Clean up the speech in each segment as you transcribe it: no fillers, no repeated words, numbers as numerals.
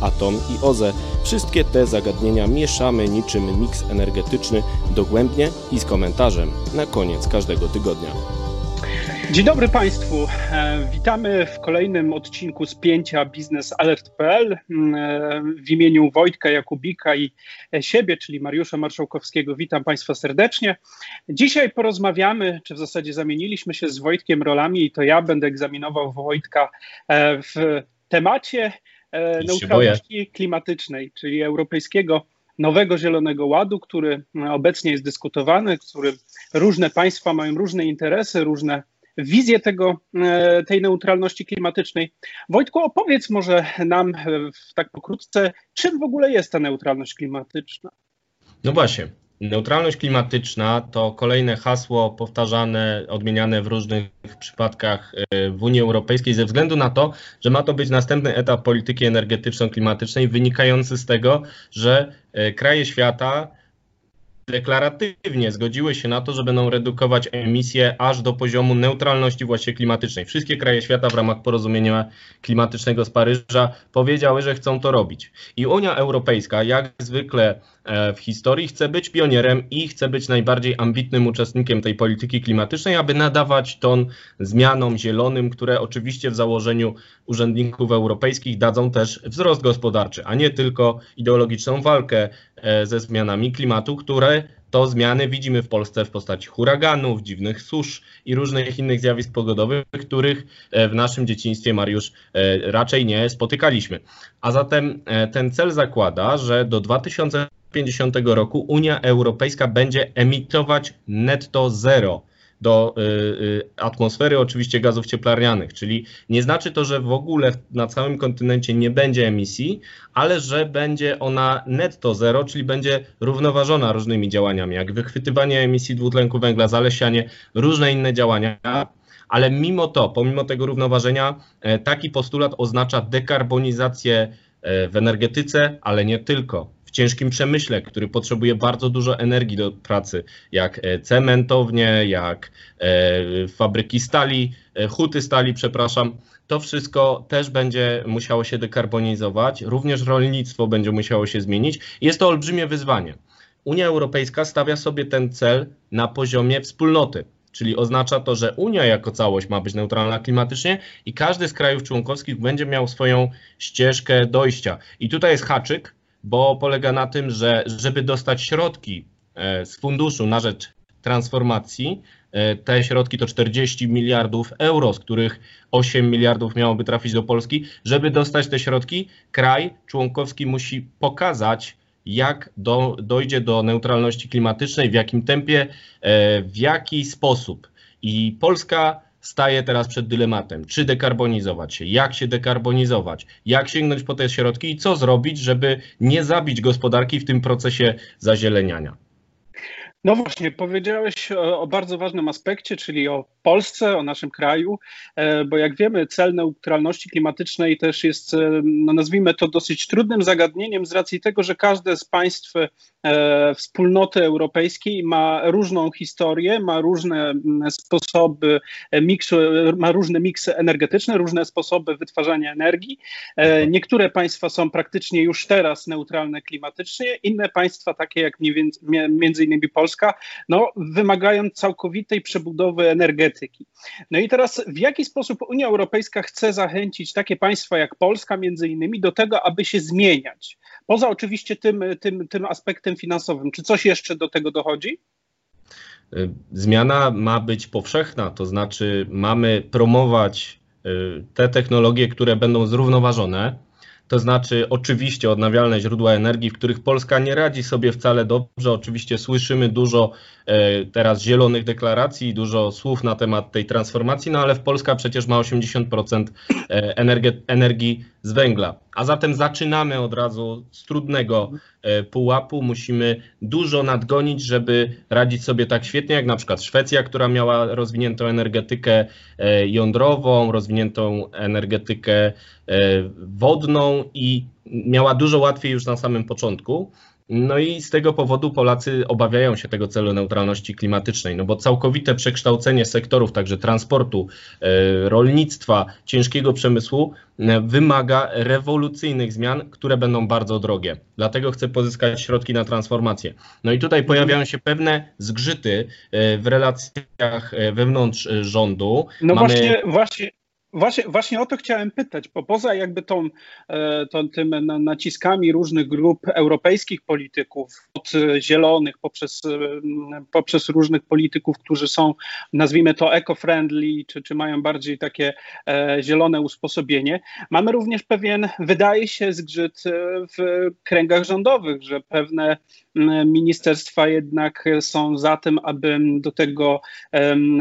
atom i OZE. Wszystkie te zagadnienia mieszamy niczym miks energetyczny dogłębnie i z komentarzem na koniec każdego tygodnia. Dzień dobry Państwu. Witamy w kolejnym odcinku Spięciebiznesalert.pl. W imieniu Wojtka Jakóbika i siebie, czyli Mariusza Marszałkowskiego, witam Państwa serdecznie. Dzisiaj porozmawiamy, czy w zasadzie zamieniliśmy się z Wojtkiem rolami i to ja będę egzaminował Wojtka w temacie neutralności klimatycznej, czyli europejskiego nowego Zielonego Ładu, który obecnie jest dyskutowany, który różne państwa mają różne interesy, różne wizję tej neutralności klimatycznej. Wojtku, opowiedz może nam tak pokrótce, czym w ogóle jest ta neutralność klimatyczna? No właśnie, neutralność klimatyczna to kolejne hasło powtarzane, odmieniane w różnych przypadkach w Unii Europejskiej ze względu na to, że ma to być następny etap polityki energetyczno-klimatycznej wynikający z tego, że kraje świata deklaratywnie zgodziły się na to, że będą redukować emisje aż do poziomu neutralności właśnie klimatycznej. Wszystkie kraje świata w ramach porozumienia klimatycznego z Paryża powiedziały, że chcą to robić. I Unia Europejska, jak zwykle w historii, chce być pionierem i chce być najbardziej ambitnym uczestnikiem tej polityki klimatycznej, aby nadawać ton zmianom zielonym, które oczywiście w założeniu urzędników europejskich dadzą też wzrost gospodarczy, a nie tylko ideologiczną walkę ze zmianami klimatu, które to zmiany widzimy w Polsce w postaci huraganów, dziwnych susz i różnych innych zjawisk pogodowych, których w naszym dzieciństwie, Mariusz, raczej nie spotykaliśmy. A zatem ten cel zakłada, że do 2050 roku Unia Europejska będzie emitować netto zero do atmosfery oczywiście gazów cieplarnianych, czyli nie znaczy to, że w ogóle na całym kontynencie nie będzie emisji, ale że będzie ona netto zero, czyli będzie równoważona różnymi działaniami, jak wychwytywanie emisji dwutlenku węgla, zalesianie, różne inne działania. Ale mimo to, pomimo tego równoważenia, taki postulat oznacza dekarbonizację w energetyce, ale nie tylko. W ciężkim przemyśle, który potrzebuje bardzo dużo energii do pracy, jak cementownie, jak fabryki stali, huty stali, przepraszam. To wszystko też będzie musiało się dekarbonizować, również rolnictwo będzie musiało się zmienić. Jest to olbrzymie wyzwanie. Unia Europejska stawia sobie ten cel na poziomie wspólnoty, czyli oznacza to, że Unia jako całość ma być neutralna klimatycznie i każdy z krajów członkowskich będzie miał swoją ścieżkę dojścia. I tutaj jest haczyk, bo polega na tym, że żeby dostać środki z funduszu na rzecz transformacji, te środki to 40 miliardów euro, z których 8 miliardów miałoby trafić do Polski. Żeby dostać te środki, kraj członkowski musi pokazać, jak dojdzie do neutralności klimatycznej, w jakim tempie, w jaki sposób. I Polska staje teraz przed dylematem, czy dekarbonizować się dekarbonizować, jak sięgnąć po te środki i co zrobić, żeby nie zabić gospodarki w tym procesie zazieleniania. No właśnie, powiedziałeś o bardzo ważnym aspekcie, czyli o Polsce, o naszym kraju, bo jak wiemy cel neutralności klimatycznej też jest, no nazwijmy to, dosyć trudnym zagadnieniem z racji tego, że każde z państw wspólnoty europejskiej ma różną historię, ma różne sposoby miksu, ma różne miksy energetyczne, różne sposoby wytwarzania energii. Niektóre państwa są praktycznie już teraz neutralne klimatycznie, inne państwa, takie jak między innymi Polska, no, wymagają całkowitej przebudowy energetyki. No i teraz w jaki sposób Unia Europejska chce zachęcić takie państwa jak Polska między innymi do tego, aby się zmieniać? Poza oczywiście tym aspektem finansowym. Czy coś jeszcze do tego dochodzi? Zmiana ma być powszechna, to znaczy mamy promować te technologie, które będą zrównoważone. To znaczy oczywiście odnawialne źródła energii, w których Polska nie radzi sobie wcale dobrze. Oczywiście słyszymy dużo teraz zielonych deklaracji, dużo słów na temat tej transformacji, no ale Polska przecież ma 80% energii z węgla. A zatem zaczynamy od razu z trudnego pułapu. Musimy dużo nadgonić, żeby radzić sobie tak świetnie jak na przykład Szwecja, która miała rozwiniętą energetykę jądrową, rozwiniętą energetykę wodną i miała dużo łatwiej już na samym początku. No i z tego powodu Polacy obawiają się tego celu neutralności klimatycznej, no bo całkowite przekształcenie sektorów, także transportu, rolnictwa, ciężkiego przemysłu wymaga rewolucyjnych zmian, które będą bardzo drogie. Dlatego chce pozyskać środki na transformację. No i tutaj pojawiają się pewne zgrzyty w relacjach wewnątrz rządu. No mamy... Właśnie o to chciałem pytać, bo poza jakby tym naciskami różnych grup europejskich polityków, od zielonych poprzez różnych polityków, którzy są, nazwijmy to, eco-friendly, czy mają bardziej takie zielone usposobienie, mamy również pewien, wydaje się, zgrzyt w kręgach rządowych, że pewne ministerstwa jednak są za tym, aby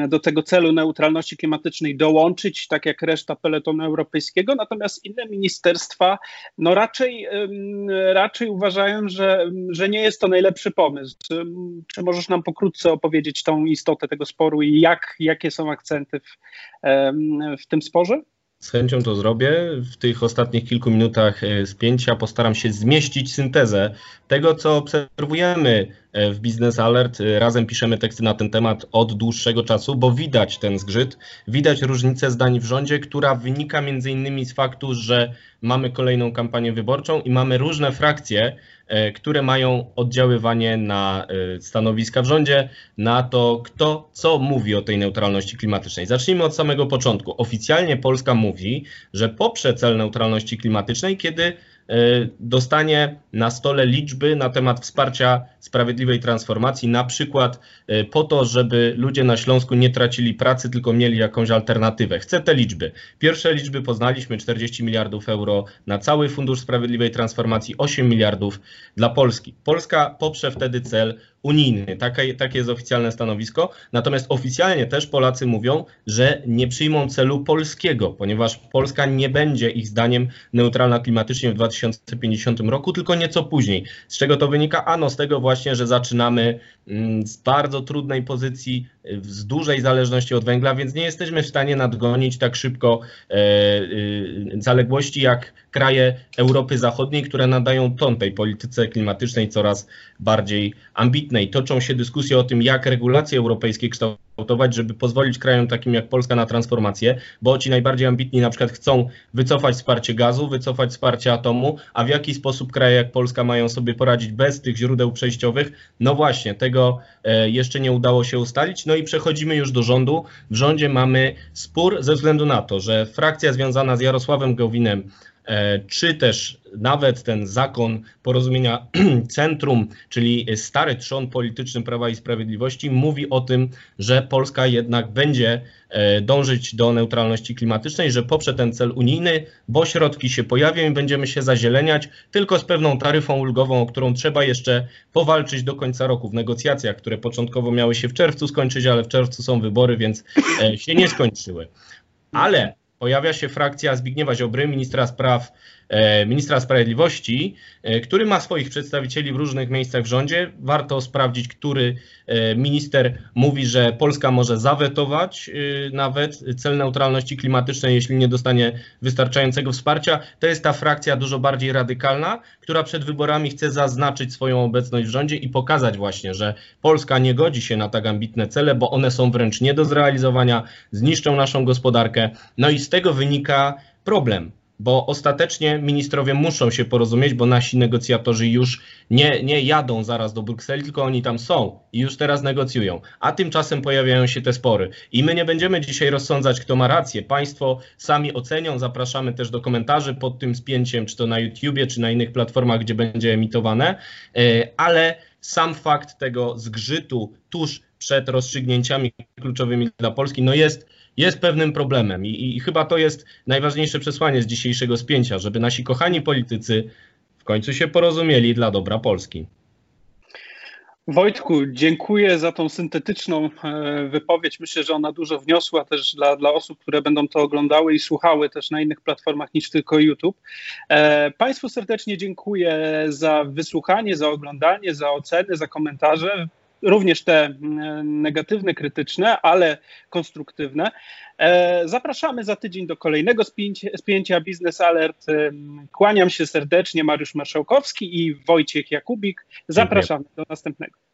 do tego celu neutralności klimatycznej dołączyć, tak jak reszta peletonu europejskiego, natomiast inne ministerstwa no raczej uważają, że nie jest to najlepszy pomysł. Czy możesz nam pokrótce opowiedzieć tą istotę tego sporu i jakie są akcenty w tym sporze? Z chęcią to zrobię. W tych ostatnich kilku minutach spięcia postaram się zmieścić syntezę tego, co obserwujemy w Biznes Alert. Razem piszemy teksty na ten temat od dłuższego czasu, bo widać ten zgrzyt, widać różnicę zdań w rządzie, która wynika między innymi z faktu, że mamy kolejną kampanię wyborczą i mamy różne frakcje, które mają oddziaływanie na stanowiska w rządzie, na to, kto co mówi o tej neutralności klimatycznej. Zacznijmy od samego początku. Oficjalnie Polska mówi, że poprze cel neutralności klimatycznej, kiedy dostanie na stole liczby na temat wsparcia sprawiedliwej transformacji, na przykład po to, żeby ludzie na Śląsku nie tracili pracy, tylko mieli jakąś alternatywę. Chcę te liczby. Pierwsze liczby poznaliśmy: 40 miliardów euro na cały Fundusz Sprawiedliwej Transformacji, 8 miliardów dla Polski. Polska poprze wtedy cel unijny. Takie jest oficjalne stanowisko. Natomiast oficjalnie też Polacy mówią, że nie przyjmą celu polskiego, ponieważ Polska nie będzie ich zdaniem neutralna klimatycznie w 2050 roku, tylko nieco później. Z czego to wynika? Ano z tego właśnie, że zaczynamy z bardzo trudnej pozycji, z dużej zależności od węgla, więc nie jesteśmy w stanie nadgonić tak szybko zaległości jak kraje Europy Zachodniej, które nadają ton tej polityce klimatycznej coraz bardziej ambitnej. Toczą się dyskusje o tym, jak regulacje europejskie kształtować, żeby pozwolić krajom takim jak Polska na transformację, bo ci najbardziej ambitni na przykład chcą wycofać wsparcie gazu, wycofać wsparcie atomu, a w jaki sposób kraje jak Polska mają sobie poradzić bez tych źródeł przejściowych? No właśnie, tego jeszcze nie udało się ustalić. No i przechodzimy już do rządu. W rządzie mamy spór ze względu na to, że frakcja związana z Jarosławem Gowinem, czy też nawet ten zakon porozumienia centrum, czyli stary trzon polityczny Prawa i Sprawiedliwości, mówi o tym, że Polska jednak będzie dążyć do neutralności klimatycznej, że poprze ten cel unijny, bo środki się pojawią i będziemy się zazieleniać, tylko z pewną taryfą ulgową, o którą trzeba jeszcze powalczyć do końca roku w negocjacjach, które początkowo miały się w czerwcu skończyć, ale w czerwcu są wybory, więc się nie skończyły. Ale pojawia się frakcja Zbigniewa Ziobry, ministra sprawiedliwości, który ma swoich przedstawicieli w różnych miejscach w rządzie. Warto sprawdzić, który minister mówi, że Polska może zawetować nawet cel neutralności klimatycznej, jeśli nie dostanie wystarczającego wsparcia. To jest ta frakcja dużo bardziej radykalna, która przed wyborami chce zaznaczyć swoją obecność w rządzie i pokazać właśnie, że Polska nie godzi się na tak ambitne cele, bo one są wręcz nie do zrealizowania, zniszczą naszą gospodarkę. No i z tego wynika problem, bo ostatecznie ministrowie muszą się porozumieć, bo nasi negocjatorzy już nie jadą zaraz do Brukseli, tylko oni tam są i już teraz negocjują. A tymczasem pojawiają się te spory. I my nie będziemy dzisiaj rozsądzać, kto ma rację. Państwo sami ocenią. Zapraszamy też do komentarzy pod tym spięciem, czy to na YouTubie, czy na innych platformach, gdzie będzie emitowane. Ale sam fakt tego zgrzytu tuż przed rozstrzygnięciami kluczowymi dla Polski no jest pewnym problemem i chyba to jest najważniejsze przesłanie z dzisiejszego spięcia, żeby nasi kochani politycy w końcu się porozumieli dla dobra Polski. Wojtku, dziękuję za tą syntetyczną wypowiedź. Myślę, że ona dużo wniosła też dla osób, które będą to oglądały i słuchały też na innych platformach niż tylko YouTube. Państwu serdecznie dziękuję za wysłuchanie, za oglądanie, za oceny, za komentarze. Również te negatywne, krytyczne, ale konstruktywne. Zapraszamy za tydzień do kolejnego spięcia Biznes Alert. Kłaniam się serdecznie, Mariusz Marszałkowski i Wojciech Jakóbik. Zapraszamy do następnego.